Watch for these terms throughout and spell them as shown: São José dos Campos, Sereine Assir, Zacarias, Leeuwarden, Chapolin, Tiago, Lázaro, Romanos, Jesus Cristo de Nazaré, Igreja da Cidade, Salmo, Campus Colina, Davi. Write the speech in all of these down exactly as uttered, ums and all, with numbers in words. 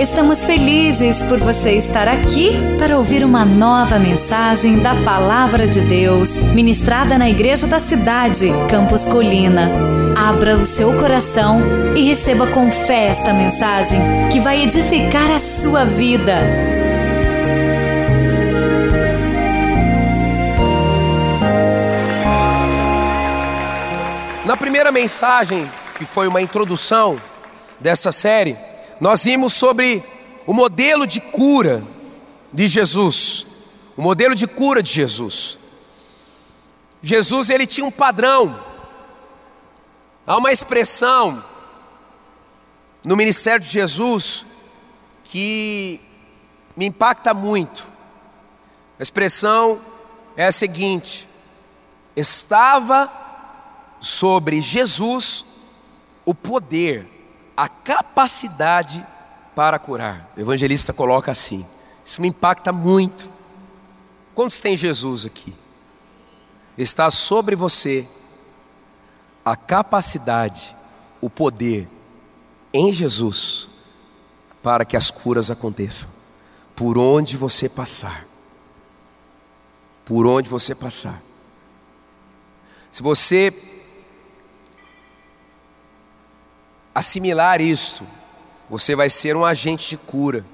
Estamos felizes por você estar aqui para ouvir uma nova mensagem da Palavra de Deus, ministrada na Igreja da Cidade, Campus Colina. Abra o seu coração e receba com fé esta mensagem que vai edificar a sua vida. Na primeira mensagem, que foi uma introdução dessa série, nós vimos sobre o modelo de cura de Jesus. O modelo de cura de Jesus. Jesus, ele tinha um padrão. Há uma expressão no ministério de Jesus que me impacta muito. A expressão é a seguinte: estava sobre Jesus o poder, a capacidade para curar. O evangelista coloca assim. Isso me impacta muito. Quantos tem Jesus aqui? Está sobre você a capacidade, o poder em Jesus para que as curas aconteçam. Por onde você passar. Por onde você passar. Se você assimilar isto, você vai ser um agente de cura,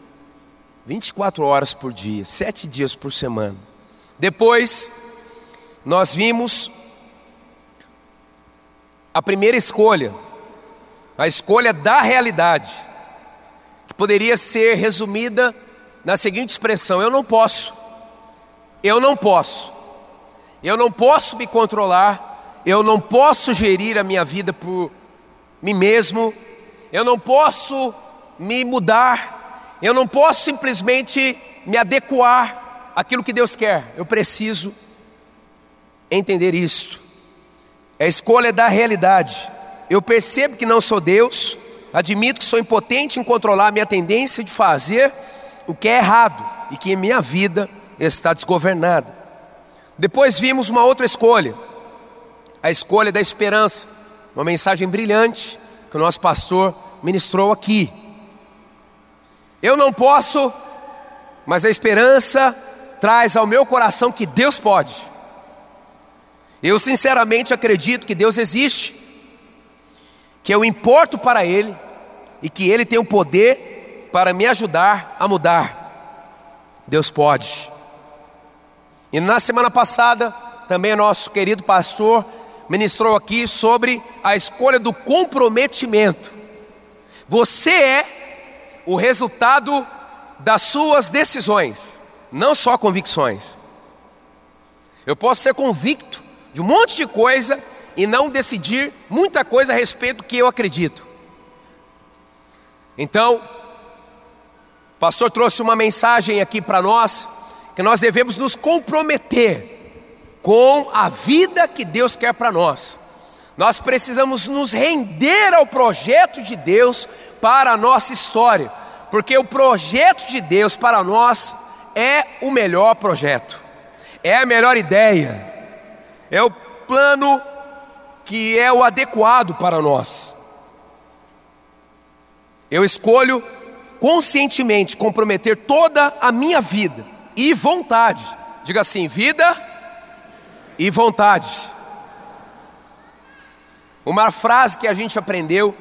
vinte e quatro horas por dia, sete dias por semana. Depois, nós vimos a primeira escolha, a escolha da realidade, que poderia ser resumida na seguinte expressão: eu não posso, eu não posso, eu não posso me controlar, eu não posso gerir a minha vida por mim mesmo, eu não posso me mudar, eu não posso simplesmente me adequar àquilo que Deus quer. Eu preciso entender isto. É a escolha da realidade. Eu percebo que não sou Deus, admito que sou impotente em controlar a minha tendência de fazer o que é errado e que minha vida está desgovernada. Depois vimos uma outra escolha, a escolha da esperança. Uma mensagem brilhante que o nosso pastor ministrou aqui. Eu não posso, mas a esperança traz ao meu coração que Deus pode. Eu sinceramente acredito que Deus existe, que eu importo para Ele e que Ele tem o poder para me ajudar a mudar. Deus pode. E na semana passada, também o nosso querido pastor ministrou aqui sobre a escolha do comprometimento. Você é o resultado das suas decisões, não só convicções. Eu posso ser convicto de um monte de coisa e não decidir muita coisa a respeito do que eu acredito. Então, o pastor trouxe uma mensagem aqui para nós, que nós devemos nos comprometer com a vida que Deus quer para nós. Nós precisamos nos render ao projeto de Deus para a nossa história, porque o projeto de Deus para nós é o melhor projeto, é a melhor ideia, é o plano que é o adequado para nós. Eu escolho conscientemente comprometer toda a minha vida e vontade. Diga assim: vida e vontade. Uma frase que a gente aprendeu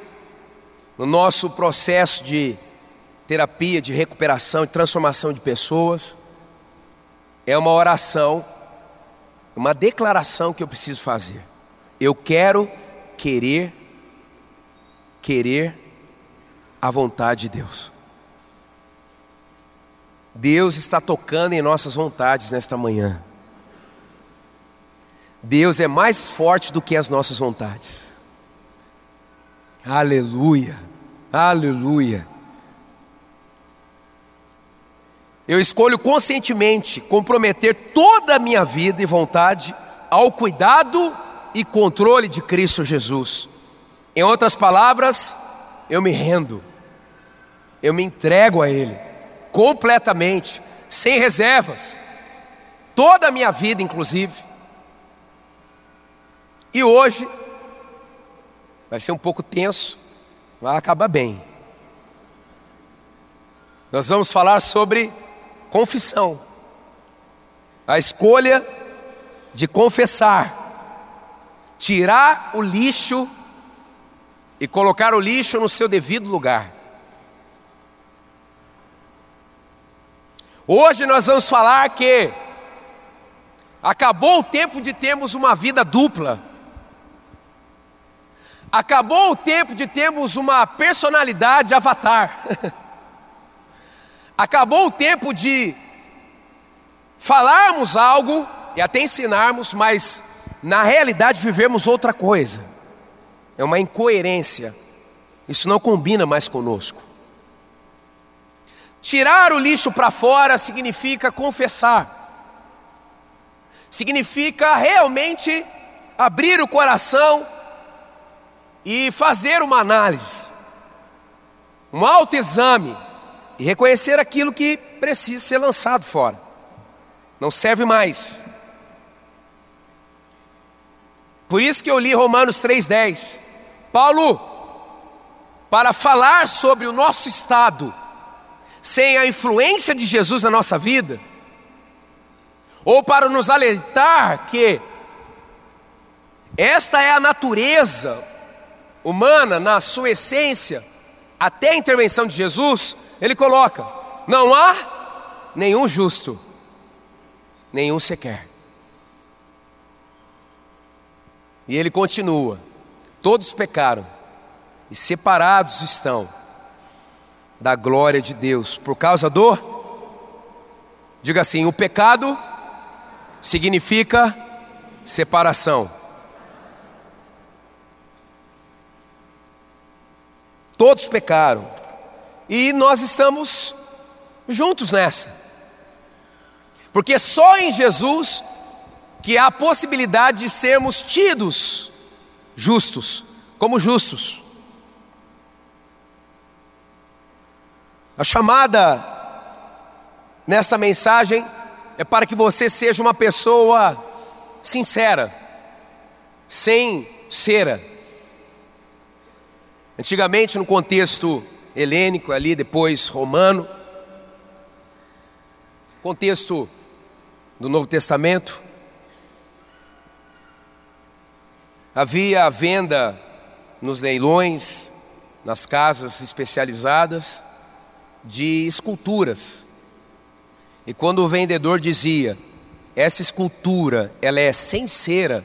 no nosso processo de terapia, de recuperação e transformação de pessoas, é uma oração, uma declaração que eu preciso fazer. Eu quero querer, querer a vontade de Deus. Deus está tocando em nossas vontades nesta manhã. Deus é mais forte do que as nossas vontades. Aleluia, aleluia. Eu escolho conscientemente comprometer toda a minha vida e vontade ao cuidado e controle de Cristo Jesus. Em outras palavras, eu me rendo, eu me entrego a Ele completamente, sem reservas, toda a minha vida, inclusive. E hoje vai ser um pouco tenso, vai acabar bem. Nós vamos falar sobre confissão, a escolha de confessar, tirar o lixo e colocar o lixo no seu devido lugar. Hoje nós vamos falar que acabou o tempo de termos uma vida dupla. Acabou o tempo de termos uma personalidade avatar. Acabou o tempo de falarmos algo e até ensinarmos, mas na realidade vivemos outra coisa. É uma incoerência. Isso não combina mais conosco. Tirar o lixo para fora significa confessar. Significa realmente abrir o coração e fazer uma análise, um autoexame e reconhecer aquilo que precisa ser lançado fora. Não serve mais. Por isso que eu li Romanos três dez. Paulo, para falar sobre o nosso estado sem a influência de Jesus na nossa vida, ou para nos alertar que esta é a natureza humana na sua essência, até a intervenção de Jesus, ele coloca: não há nenhum justo, nenhum sequer. E ele continua: todos pecaram e separados estão da glória de Deus por causa do... Diga assim: o pecado significa separação. Todos pecaram e nós estamos juntos nessa, porque só em Jesus que há a possibilidade de sermos tidos justos, como justos. A chamada nessa mensagem é para que você seja uma pessoa sincera, sem cera. Antigamente, no contexto helênico, ali depois romano, contexto do Novo Testamento, havia a venda nos leilões, nas casas especializadas, de esculturas. E quando o vendedor dizia: essa escultura, ela é sem cera,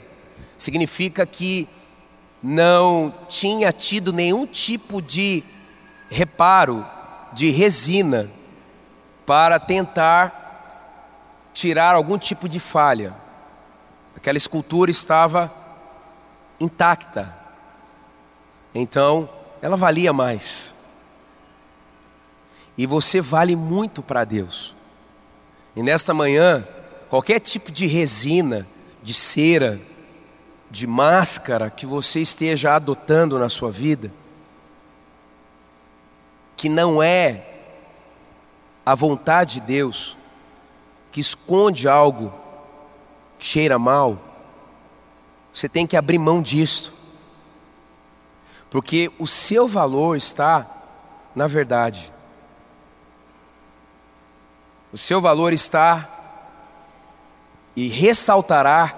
significa que não tinha tido nenhum tipo de reparo, de resina, para tentar tirar algum tipo de falha. Aquela escultura estava intacta. Então, ela valia mais. E você vale muito para Deus. E nesta manhã, qualquer tipo de resina, de cera, de máscara que você esteja adotando na sua vida, que não é a vontade de Deus, que esconde algo que cheira mal, você tem que abrir mão disto, porque o seu valor está na verdade. O seu valor está e ressaltará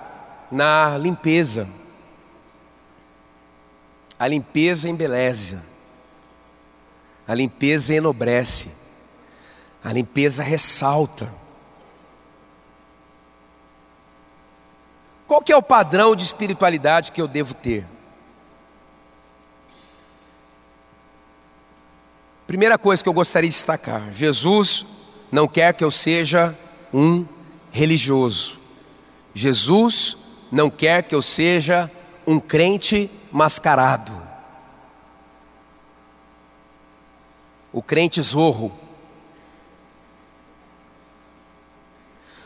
na limpeza. A limpeza embeleza. A limpeza enobrece. A limpeza ressalta. Qual que é o padrão de espiritualidade que eu devo ter? Primeira coisa que eu gostaria de destacar: Jesus não quer que eu seja um religioso. Jesus não quer que eu seja um crente mascarado. O crente zorro.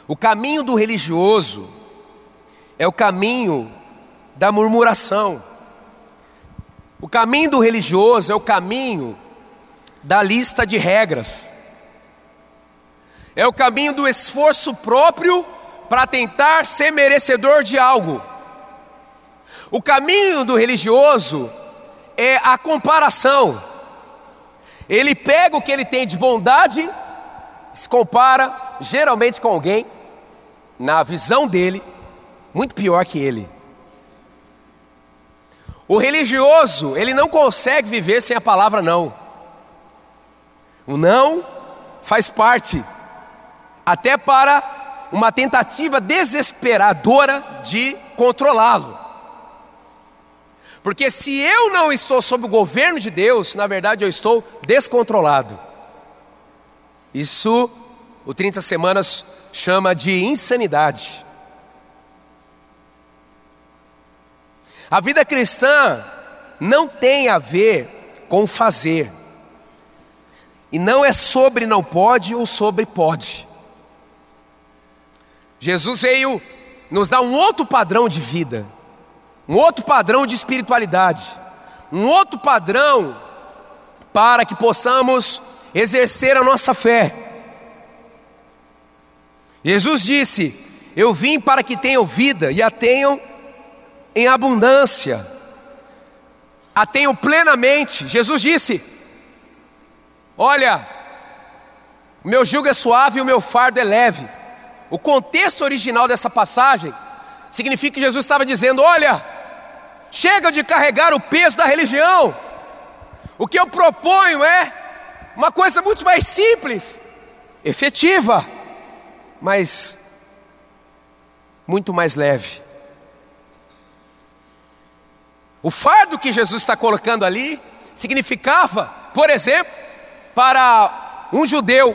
O caminho do religioso é o caminho da murmuração. O caminho do religioso é o caminho da lista de regras. É o caminho do esforço próprio para tentar ser merecedor de algo. O caminho do religioso é a comparação, Ele pega o que ele tem de bondade, se compara geralmente com alguém, na visão dele, muito pior que ele. O religioso, ele não consegue viver sem a palavra não. O não faz parte, até para uma tentativa desesperadora de controlá-lo. Porque se eu não estou sob o governo de Deus, na verdade eu estou descontrolado. Isso o trinta semanas chama de insanidade. A vida cristã não tem a ver com fazer. E não é sobre não pode ou sobre pode. Jesus veio nos dar um outro padrão de vida. Um outro padrão de espiritualidade, um outro padrão para que possamos exercer a nossa fé. Jesus disse: eu vim para que tenham vida e a tenham em abundância, a tenham plenamente. Jesus disse: olha, o meu jugo é suave e o meu fardo é leve. O contexto original dessa passagem significa que Jesus estava dizendo: olha, chega de carregar o peso da religião. O que eu proponho é uma coisa muito mais simples, efetiva, mas muito mais leve. O fardo que Jesus está colocando ali significava, por exemplo, para um judeu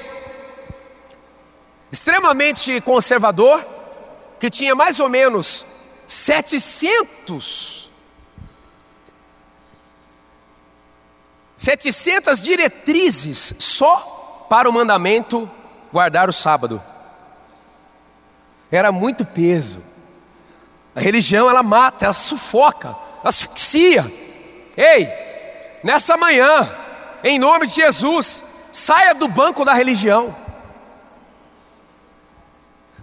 extremamente conservador, que tinha mais ou menos setecentos setecentas diretrizes só para o mandamento guardar o sábado. Era muito peso. A religião, ela mata, ela sufoca, asfixia. Ei, nessa manhã, em nome de Jesus, saia do banco da religião.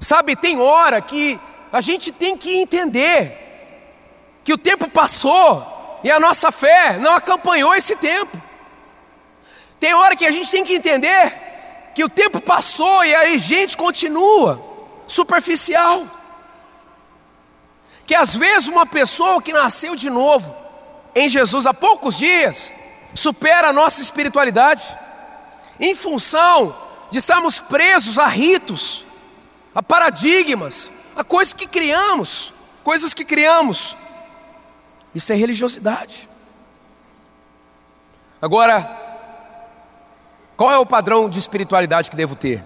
Sabe, tem hora que a gente tem que entender que o tempo passou e a nossa fé não acompanhou esse tempo. Tem hora que a gente tem que entender que o tempo passou e a gente continua superficial. Que às vezes uma pessoa que nasceu de novo em Jesus há poucos dias supera a nossa espiritualidade em função de estarmos presos a ritos, a paradigmas, a coisas que criamos, coisas que criamos. Isso é religiosidade. Agora, qual é o padrão de espiritualidade que devo ter?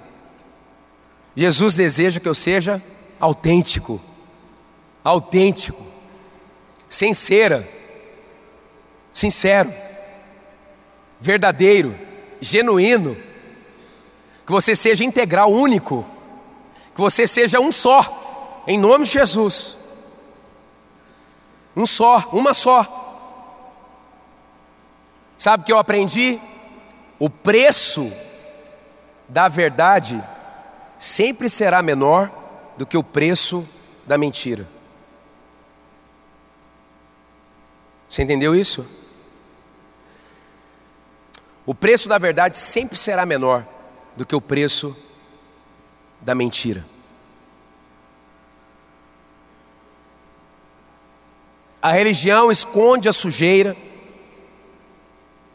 Jesus deseja que eu seja autêntico, autêntico, sem cera, sincero, verdadeiro, genuíno, que você seja integral, único, que você seja um só, em nome de Jesus, um só, uma só. Sabe o que eu aprendi? O preço da verdade sempre será menor do que o preço da mentira. Você entendeu isso? O preço da verdade sempre será menor do que o preço da mentira. A religião esconde a sujeira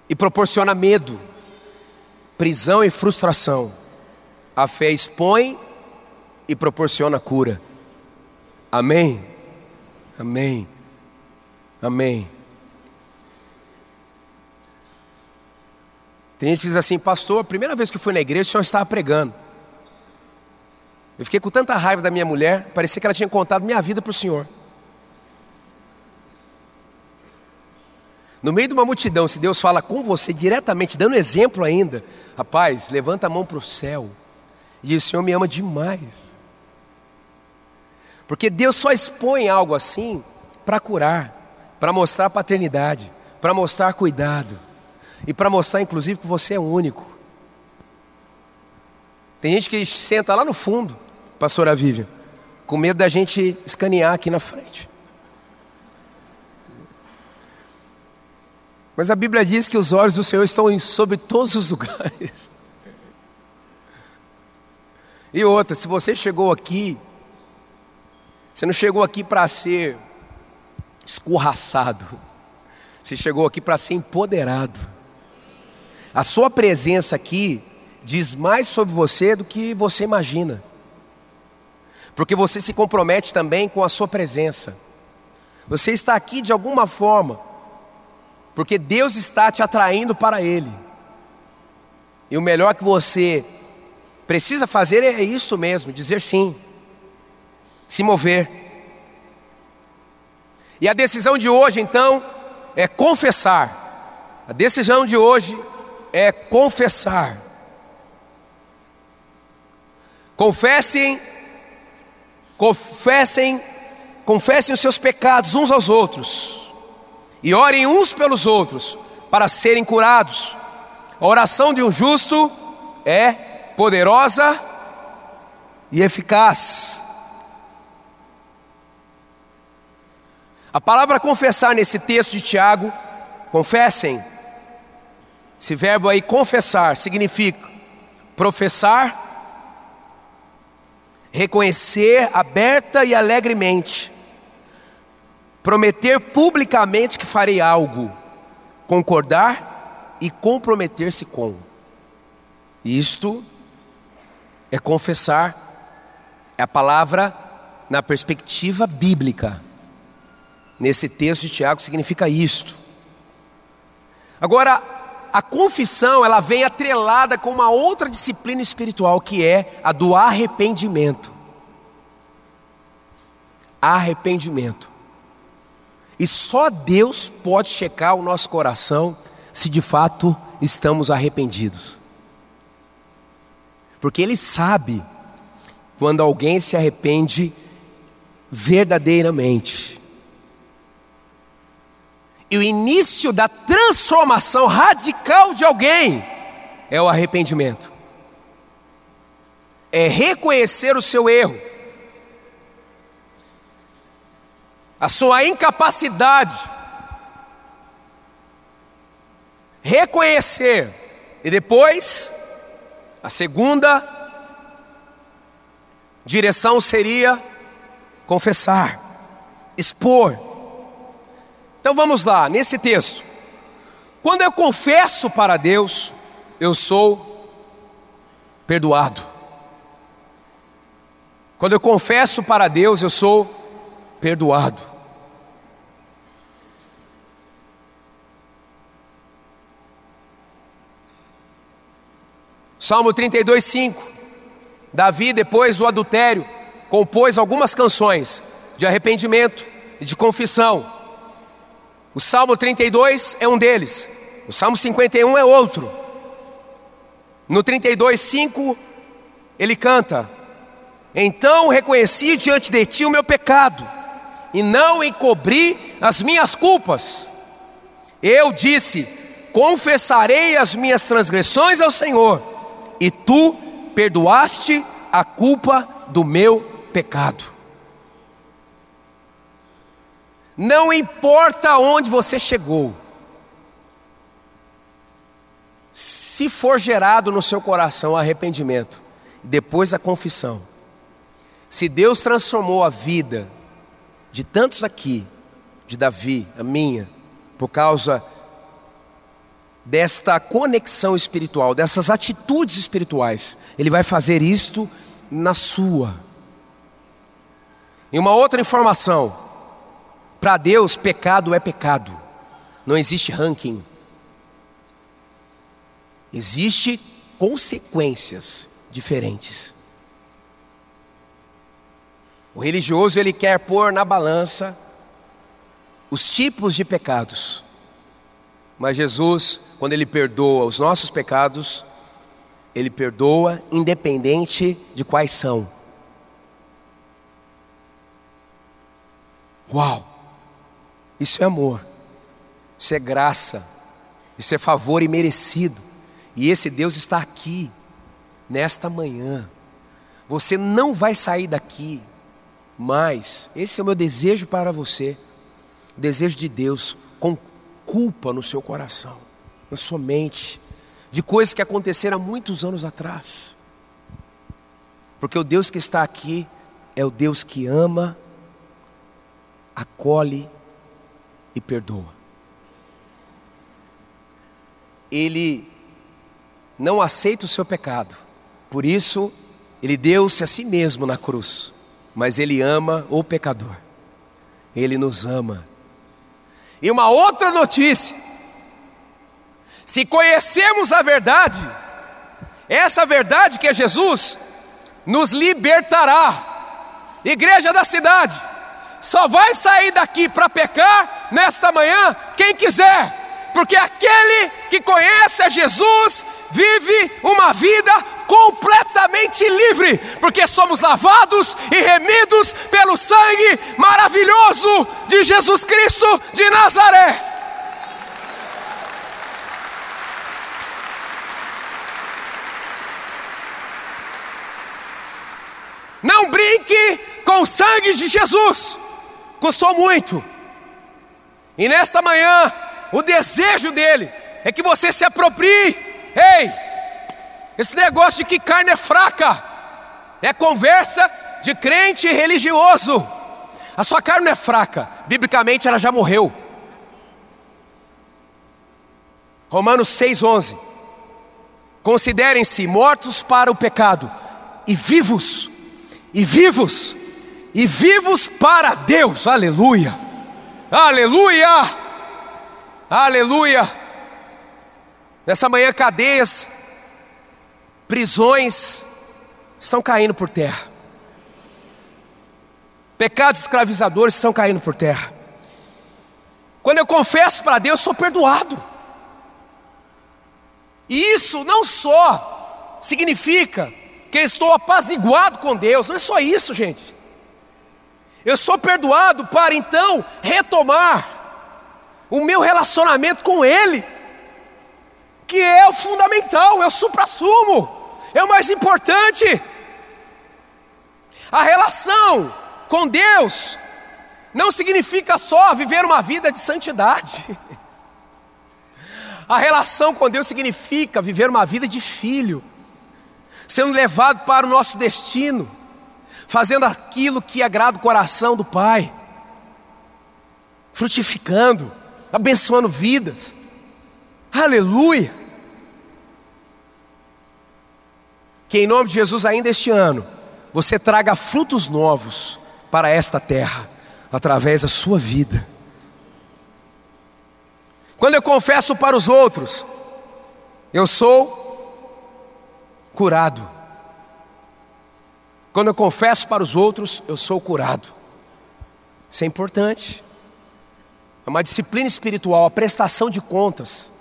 e proporciona medo, prisão e frustração. A fé expõe e proporciona cura. Amém? Amém. Amém. Tem gente que diz assim: pastor, a primeira vez que eu fui na igreja, o senhor estava pregando. Eu fiquei com tanta raiva da minha mulher, parecia que ela tinha contado minha vida para o senhor. No meio de uma multidão, se Deus fala com você diretamente, dando exemplo ainda, rapaz, levanta a mão para o céu e diz: o Senhor me ama demais. Porque Deus só expõe algo assim para curar, para mostrar paternidade, para mostrar cuidado e para mostrar inclusive que você é único. Tem gente que senta lá no fundo, pastora Vivian, com medo da gente escanear aqui na frente. Mas a Bíblia diz que os olhos do Senhor estão sobre todos os lugares. E outra, se você chegou aqui, você não chegou aqui para ser escorraçado. Você chegou aqui para ser empoderado. A sua presença aqui diz mais sobre você do que você imagina. Porque você se compromete também com a sua presença. Você está aqui de alguma forma, porque Deus está te atraindo para Ele. E o melhor que você precisa fazer é isto mesmo, dizer sim. Se mover. E a decisão de hoje então é confessar. A decisão de hoje é confessar. Confessem, confessem, confessem os seus pecados uns aos outros e orem uns pelos outros para serem curados. A oração de um justo é poderosa e eficaz. A palavra confessar nesse texto de Tiago, confessem, esse verbo aí confessar significa professar, reconhecer aberta e alegremente, prometer publicamente que farei algo, concordar e comprometer-se com. Isto é confessar, é a palavra na perspectiva bíblica. Nesse texto de Tiago significa isto. Agora, a confissão, ela vem atrelada com uma outra disciplina espiritual, que é a do arrependimento. Arrependimento. E só Deus pode checar o nosso coração se de fato estamos arrependidos. Porque Ele sabe quando alguém se arrepende verdadeiramente. E o início da transformação radical de alguém é o arrependimento. É reconhecer o seu erro, a sua incapacidade. Reconhecer. E depois, a segunda direção seria confessar, expor. Então vamos lá, nesse texto. Quando eu confesso para Deus, eu sou perdoado. Quando eu confesso para Deus, eu sou perdoado. Salmo trinta e dois, cinco. Davi, depois do adultério, compôs algumas canções de arrependimento e de confissão. O Salmo trinta e dois é um deles. O Salmo cinquenta e um é outro. No trinta e dois, cinco, ele canta: então reconheci diante de ti o meu pecado, e não encobri as minhas culpas. Eu disse: confessarei as minhas transgressões ao Senhor, e tu perdoaste a culpa do meu pecado. Não importa onde você chegou, se for gerado no seu coração arrependimento, depois a confissão. Se Deus transformou a vida de tantos aqui, de Davi, a minha, por causa desta conexão espiritual, dessas atitudes espirituais, Ele vai fazer isto na sua. E uma outra informação: para Deus, pecado é pecado. Não existe ranking. Existem consequências diferentes. O religioso, ele quer pôr na balança os tipos de pecados. Mas Jesus, quando Ele perdoa os nossos pecados, Ele perdoa independente de quais são. Uau! Isso é amor, isso é graça, isso é favor imerecido. E esse Deus está aqui, nesta manhã. Você não vai sair daqui, mas esse é o meu desejo para você. O desejo de Deus, com culpa no seu coração, na sua mente, de coisas que aconteceram há muitos anos atrás. Porque o Deus que está aqui é o Deus que ama, acolhe e perdoa. Ele não aceita o seu pecado, por isso ele deu-se a si mesmo na cruz, mas ele ama o pecador, ele nos ama. E uma outra notícia: se conhecermos a verdade, essa verdade que é Jesus, nos libertará. Igreja da Cidade, só vai sair daqui para pecar nesta manhã quem quiser. Porque aquele que conhece a Jesus vive uma vida completamente livre, porque somos lavados e remidos pelo sangue maravilhoso de Jesus Cristo de Nazaré. Não brinque com o sangue de Jesus, custou muito. E nesta manhã, o desejo dele é que você se aproprie. Ei, esse negócio de que carne é fraca é conversa de crente religioso. A sua carne não é fraca, biblicamente ela já morreu. Romanos seis, onze. Considerem-se mortos para o pecado e vivos, e vivos, e vivos para Deus. Aleluia, aleluia, aleluia. Nessa manhã, cadeias, prisões estão caindo por terra. Pecados escravizadores estão caindo por terra. Quando eu confesso para Deus, sou perdoado. E isso não só significa que eu estou apaziguado com Deus, não é só isso, gente. Eu sou perdoado para então retomar o meu relacionamento com Ele, que é o fundamental, é o suprassumo, é o mais importante. A relação com Deus não significa só viver uma vida de santidade. A relação com Deus significa viver uma vida de filho, sendo levado para o nosso destino, fazendo aquilo que agrada o coração do Pai, frutificando, abençoando vidas. Aleluia. Que em nome de Jesus, ainda este ano, você traga frutos novos para esta terra, através da sua vida. Quando eu confesso para os outros, eu sou curado. Quando eu confesso para os outros, eu sou curado. Isso é importante. É uma disciplina espiritual, a prestação de contas.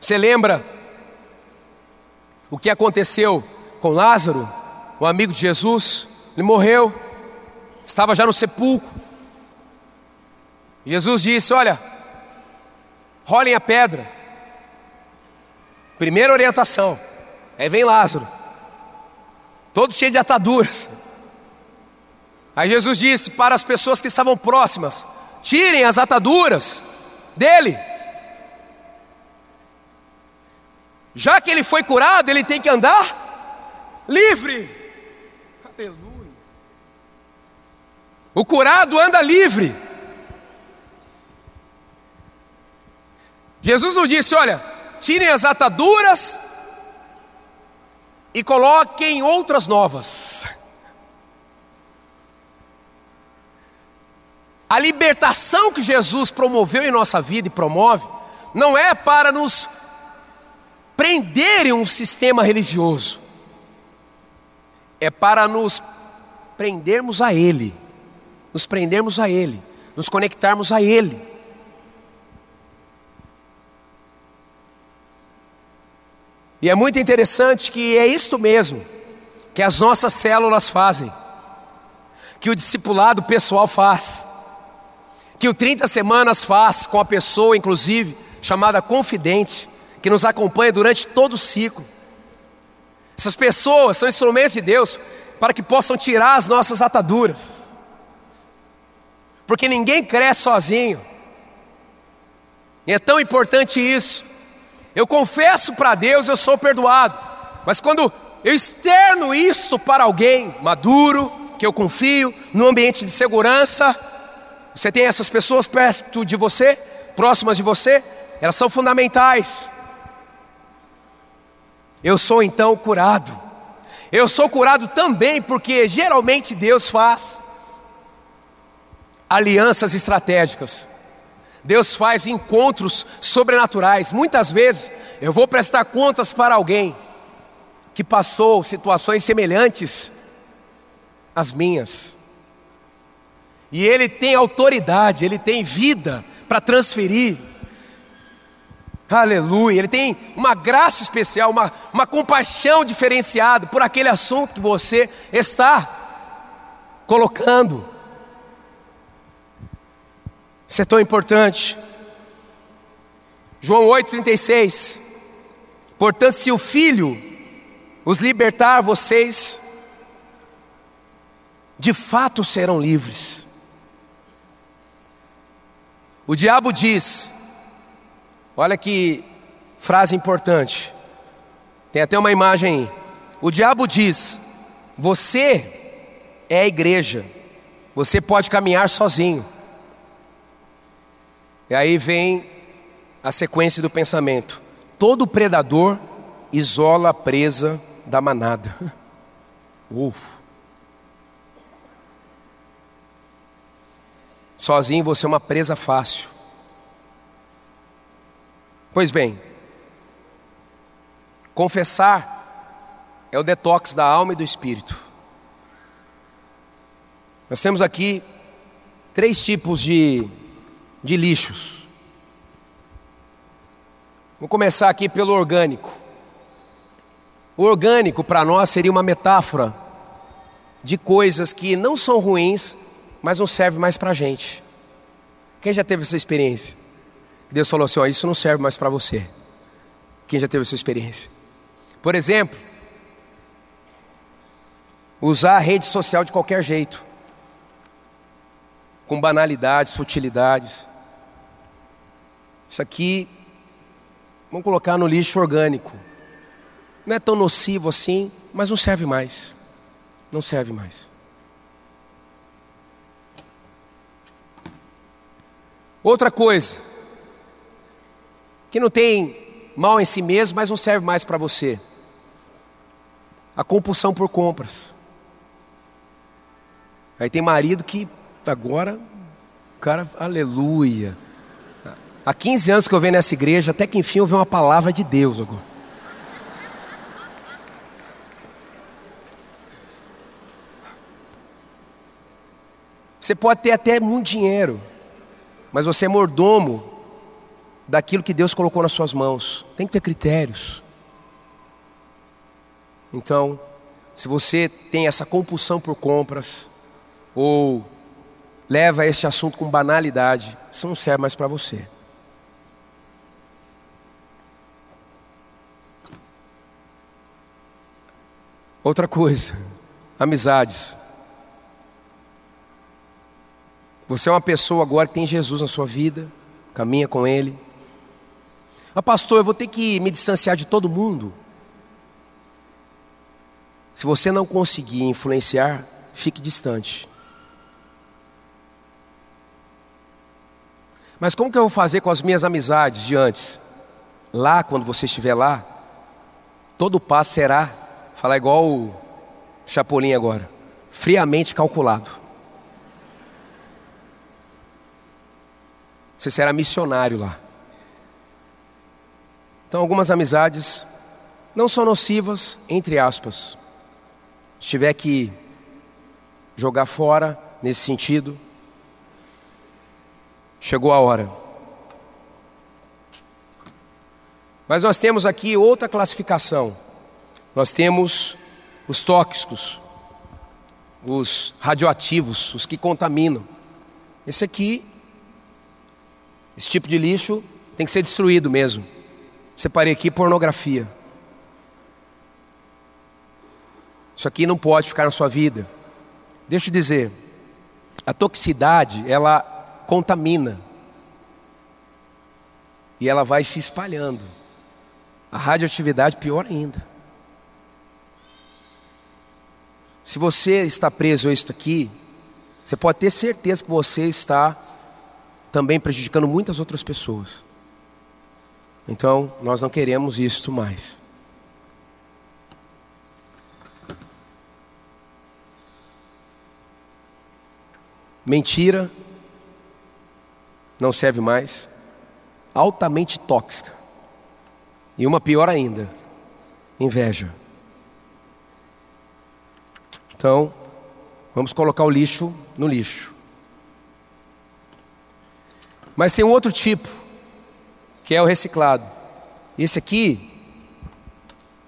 Você lembra o que aconteceu com Lázaro, o amigo de Jesus? Ele morreu, estava já no sepulcro. Jesus disse: olha, rolem a pedra. Primeira orientação. Aí vem Lázaro, todo cheio de ataduras. Aí Jesus disse para as pessoas que estavam próximas: tirem as ataduras dele. Já que ele foi curado, ele tem que andar livre. Aleluia. O curado anda livre. Jesus não disse: olha, tirem as ataduras e coloquem outras novas. A libertação que Jesus promoveu em nossa vida e promove não é para nos prender em um sistema religioso, é para nos prendermos a Ele, nos prendermos a Ele, nos conectarmos a Ele. E é muito interessante que é isto mesmo que as nossas células fazem, que o discipulado pessoal faz, que o trinta semanas faz com a pessoa, inclusive, chamada confidente, que nos acompanha durante todo o ciclo. Essas pessoas são instrumentos de Deus para que possam tirar as nossas ataduras. Porque ninguém cresce sozinho. E é tão importante isso. Eu confesso para Deus, eu sou perdoado. Mas quando eu externo isto para alguém maduro, que eu confio, num ambiente de segurança, você tem essas pessoas perto de você, próximas de você, elas são fundamentais. Eu sou então curado. Eu sou curado também porque geralmente Deus faz alianças estratégicas. Deus faz encontros sobrenaturais. Muitas vezes eu vou prestar contas para alguém que passou situações semelhantes às minhas. E ele tem autoridade, ele tem vida para transferir. Aleluia, ele tem uma graça especial, uma, uma compaixão diferenciada por aquele assunto que você está colocando. Isso é tão importante. João oito, trinta e seis. Portanto, se o Filho os libertar, vocês de fato serão livres. O diabo diz... Olha que frase importante. Tem até uma imagem aí. O diabo diz: você é a igreja. Você pode caminhar sozinho. E aí vem a sequência do pensamento. Todo predador isola a presa da manada. Uf. Sozinho você é uma presa fácil. Pois bem, confessar é o detox da alma e do espírito. Nós temos aqui três tipos de, de lixos. Vou começar aqui pelo orgânico. O orgânico para nós seria uma metáfora de coisas que não são ruins, mas não servem mais para a gente. Quem já teve essa experiência? Deus falou assim, ó, isso não serve mais para você. Quem já teve essa experiência? Por exemplo, usar a rede social de qualquer jeito, com banalidades, futilidades. Isso aqui, vamos colocar no lixo orgânico. Não é tão nocivo assim, mas não serve mais. Não serve mais. Outra coisa que não tem mal em si mesmo, mas não serve mais para você. A compulsão por compras. Aí tem marido que agora, cara, aleluia. Há quinze anos que eu venho nessa igreja, até que enfim eu vi uma palavra de Deus agora. Você pode ter até muito dinheiro, mas você é mordomo daquilo que Deus colocou nas suas mãos. Tem que ter critérios. Então, se você tem essa compulsão por compras, ou leva este assunto com banalidade, isso não serve mais para você. Outra coisa, amizades. Você é uma pessoa agora que tem Jesus na sua vida, caminha com Ele. Ah, pastor, eu vou ter que me distanciar de todo mundo. Se você não conseguir influenciar, fique distante. Mas como que eu vou fazer com as minhas amizades de antes? Lá, quando você estiver lá, todo passo será, falar igual o Chapolin agora, friamente calculado. Você será missionário lá. Então algumas amizades não são nocivas, entre aspas. Se tiver que jogar fora nesse sentido, chegou a hora. Mas nós temos aqui outra classificação. Nós temos os tóxicos, os radioativos, os que contaminam. Esse aqui, esse tipo de lixo tem que ser destruído mesmo. Separei aqui pornografia. Isso aqui não pode ficar na sua vida. Deixa eu dizer, a toxicidade, ela contamina. e ela vai se espalhando. A radioatividade pior ainda. Se você está preso a isso aqui, você pode ter certeza que você está também prejudicando muitas outras pessoas. Então, nós não queremos isto mais. Mentira não serve mais. Altamente tóxica. E uma pior ainda, inveja. Então, vamos colocar o lixo no lixo. Mas tem um outro tipo, que é o reciclado. Esse aqui,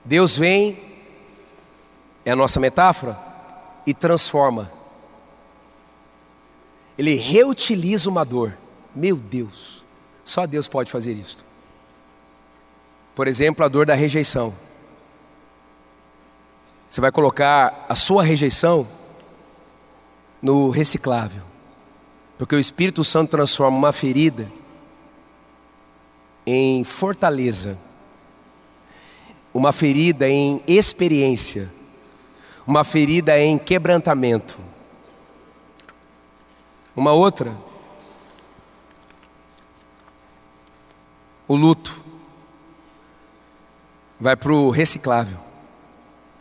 Deus vem, é a nossa metáfora, e transforma. Ele reutiliza uma dor. Meu Deus, só Deus pode fazer isso. Por exemplo, a dor da rejeição. Você vai colocar a sua rejeição no reciclável. Porque o Espírito Santo transforma uma ferida em fortaleza. Uma ferida em experiência. Uma ferida em quebrantamento. Uma outra. O luto. Vai para o reciclável.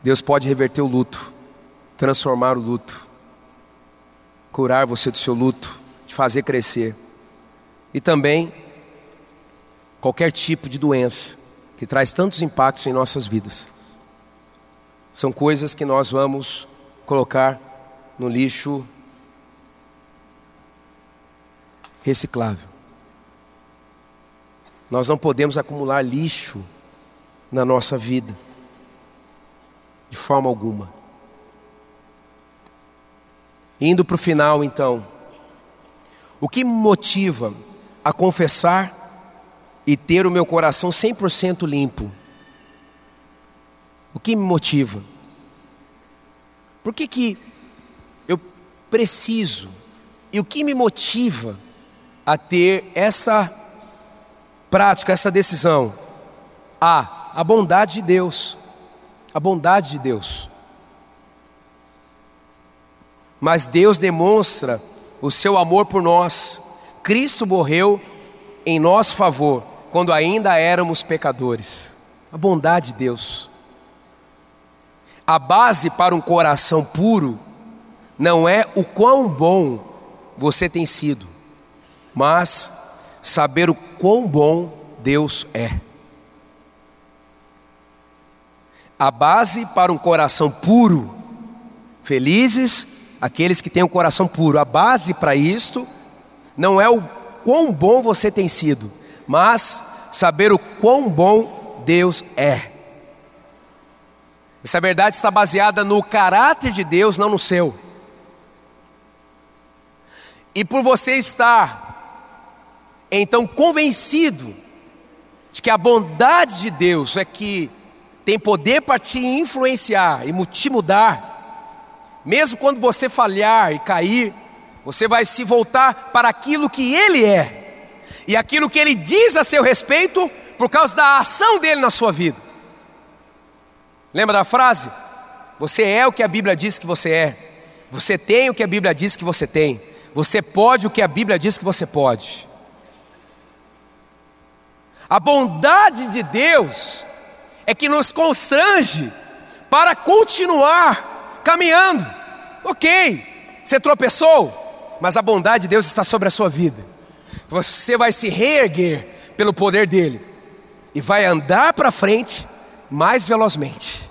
Deus pode reverter o luto. Transformar o luto. Curar você do seu luto. Te fazer crescer. E também qualquer tipo de doença que traz tantos impactos em nossas vidas. São coisas que nós vamos colocar no lixo reciclável. Nós não podemos acumular lixo na nossa vida, de forma alguma. Indo para o final então, o que me motiva a confessar e ter o meu coração cem por cento limpo? O que me motiva? Por que que eu preciso? E o que me motiva a ter essa prática, essa decisão? A A bondade de Deus, a bondade de Deus. Mas Deus demonstra o seu amor por nós. Cristo morreu em nosso favor, quando ainda éramos pecadores. A bondade de Deus. A base para um coração puro não é o quão bom você tem sido, mas saber o quão bom Deus é. A base para um coração puro, felizes aqueles que têm um coração puro. A base para isto não é o quão bom você tem sido, mas saber o quão bom Deus é. Essa verdade está baseada no caráter de Deus, não no seu. E por você estar, então, convencido de que a bondade de Deus é que tem poder para te influenciar e te mudar. Mesmo quando você falhar e cair, você vai se voltar para aquilo que Ele é. E aquilo que Ele diz a seu respeito, por causa da ação dEle na sua vida. Lembra da frase? Você é o que a Bíblia diz que você é. Você tem o que a Bíblia diz que você tem. Você pode o que a Bíblia diz que você pode. A bondade de Deus é que nos constrange para continuar caminhando. Ok, você tropeçou, mas a bondade de Deus está sobre a sua vida. Você vai se reerguer pelo poder dEle e vai andar para frente mais velozmente.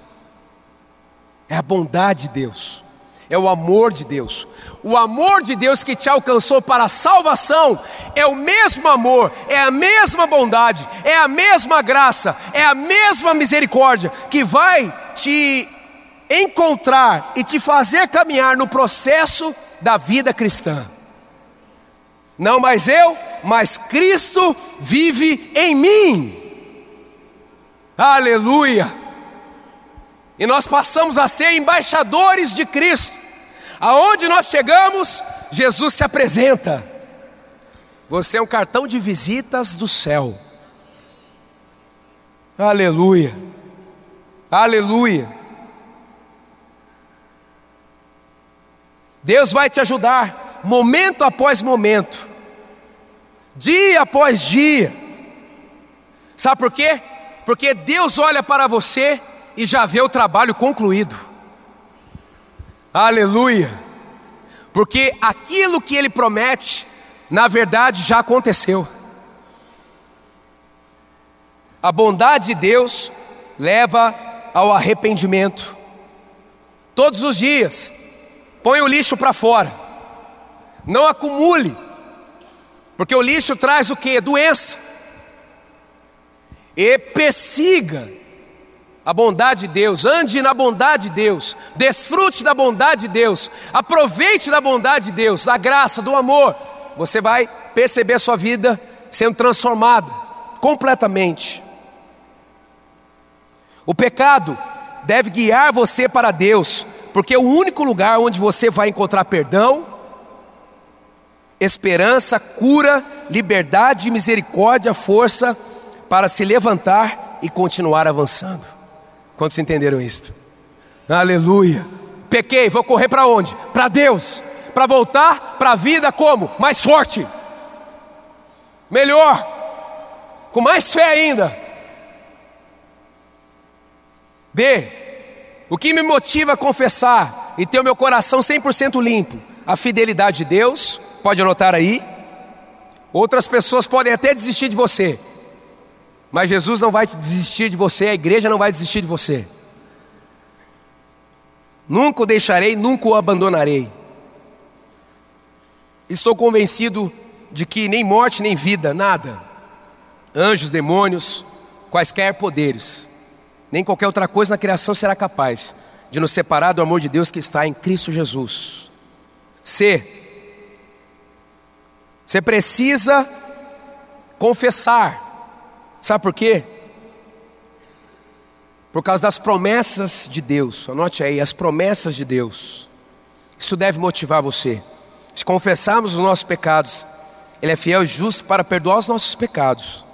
É a bondade de Deus, é o amor de Deus. O amor de Deus que te alcançou para a salvação é o mesmo amor, é a mesma bondade, é a mesma graça, é a mesma misericórdia que vai te encontrar e te fazer caminhar no processo da vida cristã. Não mais eu, mas Cristo vive em mim. Aleluia! E nós passamos a ser embaixadores de Cristo. Aonde nós chegamos, Jesus se apresenta. Você é um cartão de visitas do céu. Aleluia, aleluia. Deus vai te ajudar, momento após momento, dia após dia. Sabe por quê? Porque Deus olha para você e já vê o trabalho concluído. Aleluia. Porque aquilo que Ele promete, na verdade já aconteceu. A bondade de Deus leva ao arrependimento. Todos os dias, põe o lixo para fora. Não acumule, porque o lixo traz o quê? Doença. E persiga a bondade de Deus, ande na bondade de Deus, desfrute da bondade de Deus, aproveite da bondade de Deus, da graça, do amor. Você vai perceber a sua vida sendo transformada completamente. O pecado deve guiar você para Deus, porque é o único lugar onde você vai encontrar perdão, esperança, cura, liberdade, misericórdia, força para se levantar e continuar avançando. Quantos entenderam isso? Aleluia. Pequei, vou correr para onde? Para Deus. Para voltar para a vida como? Mais forte, melhor, com mais fé ainda. B. O que me motiva a confessar e ter o meu coração cem por cento limpo? A fidelidade de Deus, pode anotar aí. Outras pessoas podem até desistir de você, mas Jesus não vai desistir de você, a igreja não vai desistir de você. Nunca o deixarei, nunca o abandonarei. Estou convencido de que nem morte, nem vida, nada, anjos, demônios, quaisquer poderes, nem qualquer outra coisa na criação será capaz de nos separar do amor de Deus que está em Cristo Jesus. C. Você precisa confessar. Sabe por quê? Por causa das promessas de Deus. Anote aí, as promessas de Deus. Isso deve motivar você. Se confessarmos os nossos pecados, Ele é fiel e justo para perdoar os nossos pecados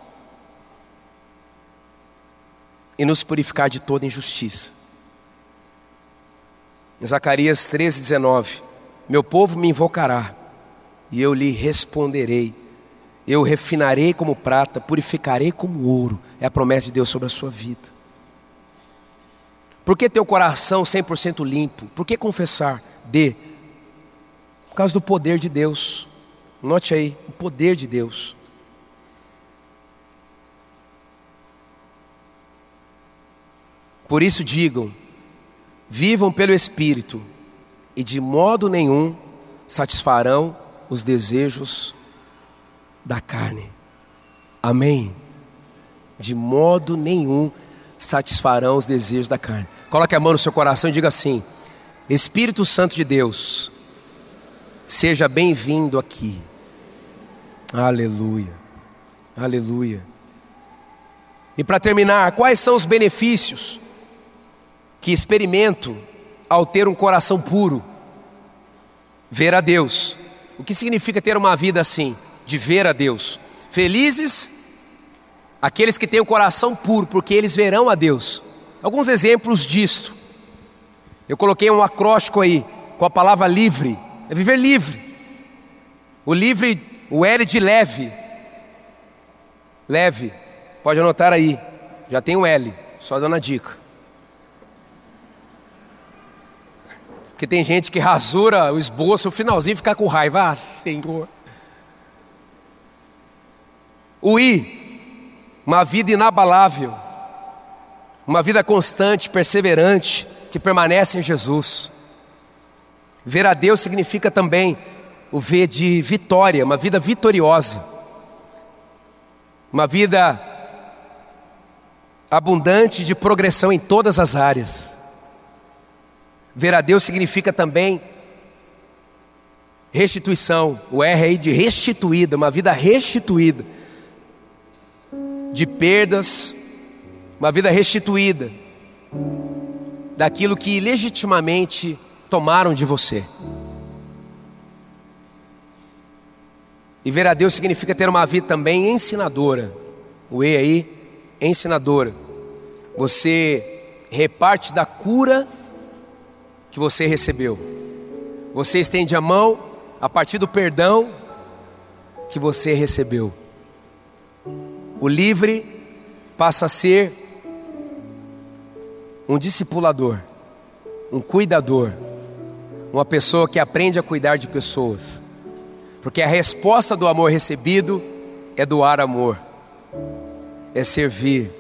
e nos purificar de toda injustiça. Em Zacarias treze, dezenove: meu povo me invocará e eu lhe responderei. Eu refinarei como prata, purificarei como ouro. É a promessa de Deus sobre a sua vida. Por que ter o coração cem por cento limpo? Por que confessar? D. Por causa do poder de Deus. Note aí, o poder de Deus. Por isso digam: vivam pelo Espírito, e de modo nenhum satisfarão os desejos da carne. Amém? De modo nenhum satisfarão os desejos da carne. Coloque a mão no seu coração e diga assim: Espírito Santo de Deus, seja bem-vindo aqui. Aleluia, aleluia. E para terminar, quais são os benefícios que experimento ao ter um coração puro? Ver a Deus. O que significa ter uma vida assim? De ver a Deus. Felizes aqueles que têm o coração puro, porque eles verão a Deus. Alguns exemplos disto. Eu coloquei um acróstico aí com a palavra livre. É viver livre. O livre, o L de leve. Leve, pode anotar aí. Já tem um L, só dando a dica. Porque tem gente que rasura o esboço, o finalzinho fica com raiva. Ah, Senhor. O I, uma vida inabalável, uma vida constante, perseverante, que permanece em Jesus. Ver a Deus significa também o V de vitória, uma vida vitoriosa, uma vida abundante de progressão em todas as áreas. Ver a Deus significa também restituição, o R aí de restituída, uma vida restituída de perdas, uma vida restituída daquilo que legitimamente tomaram de você. E ver a Deus significa ter uma vida também ensinadora, o E aí, ensinadora, Você reparte da cura que você recebeu. Você estende a mão a partir do perdão que você recebeu. O livre passa a ser um discipulador, um cuidador, uma pessoa que aprende a cuidar de pessoas, porque a resposta do amor recebido é doar amor, é servir,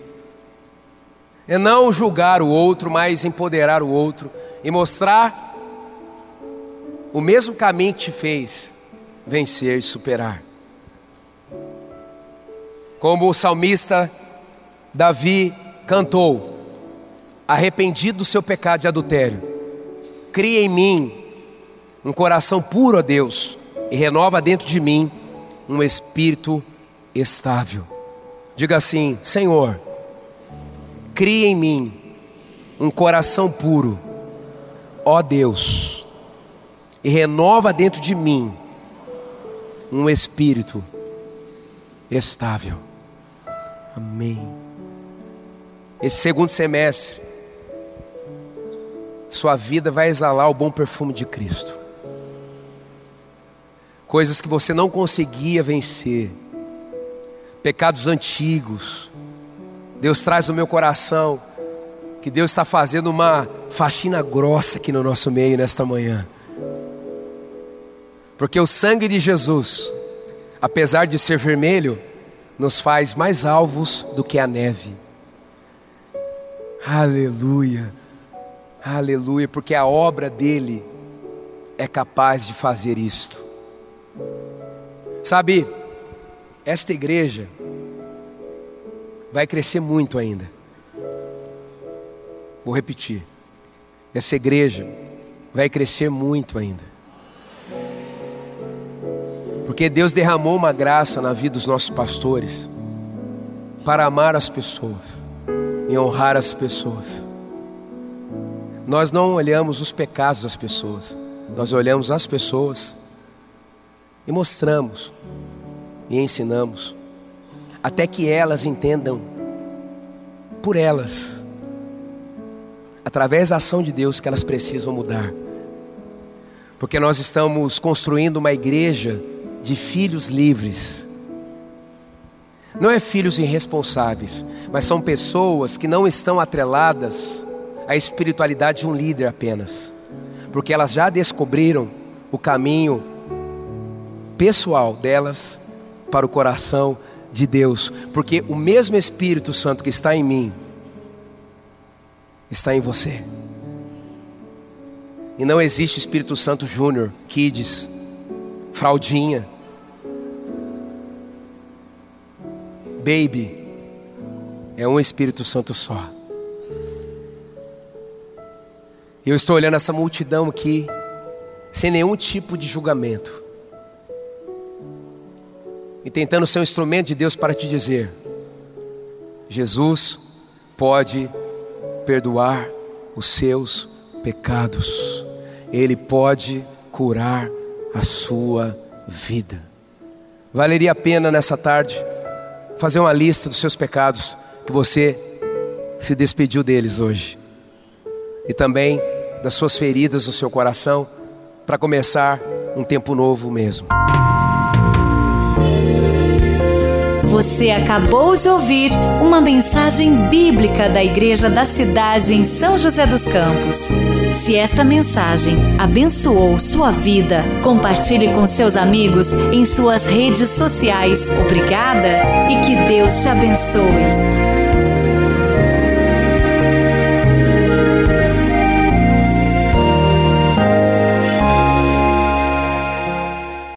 é não julgar o outro, mas empoderar o outro e mostrar o mesmo caminho que te fez vencer e superar. Como o salmista Davi cantou, arrependido do seu pecado de adultério, cria em mim um coração puro a Deus e renova dentro de mim um espírito estável. Diga assim: Senhor, cria em mim um coração puro, ó Deus, e renova dentro de mim um espírito estável. Amém. Esse segundo semestre, sua vida vai exalar o bom perfume de Cristo. Coisas que você não conseguia vencer, pecados antigos, Deus traz no meu coração, que Deus está fazendo uma faxina grossa aqui no nosso meio nesta manhã. Porque o sangue de Jesus, apesar de ser vermelho, nos faz mais alvos do que a neve. Aleluia, aleluia, porque a obra dele é capaz de fazer isto. Sabe, esta igreja vai crescer muito ainda. Vou repetir. Essa igreja vai crescer muito ainda. Porque Deus derramou uma graça na vida dos nossos pastores para amar as pessoas e honrar as pessoas. Nós não olhamos os pecados das pessoas, nós olhamos as pessoas e mostramos e ensinamos até que elas entendam por elas, através da ação de Deus, que elas precisam mudar. Porque nós estamos construindo uma igreja de filhos livres. Não é filhos irresponsáveis, mas são pessoas que não estão atreladas à espiritualidade de um líder apenas, porque elas já descobriram o caminho pessoal delas para o coração de Deus, porque o mesmo Espírito Santo que está em mim está em você. E não existe Espírito Santo Júnior, Kids, Fraldinha, Baby. É um Espírito Santo só. Eu estou olhando essa multidão aqui sem nenhum tipo de julgamento e tentando ser um instrumento de Deus para te dizer: Jesus pode perdoar os seus pecados. Ele pode curar a sua vida. Valeria a pena nessa tarde fazer uma lista dos seus pecados que você se despediu deles hoje, e também das suas feridas no seu coração, para começar um tempo novo mesmo. Você acabou de ouvir uma mensagem bíblica da Igreja da Cidade em São José dos Campos. Se esta mensagem abençoou sua vida, compartilhe com seus amigos em suas redes sociais. Obrigada e que Deus te abençoe.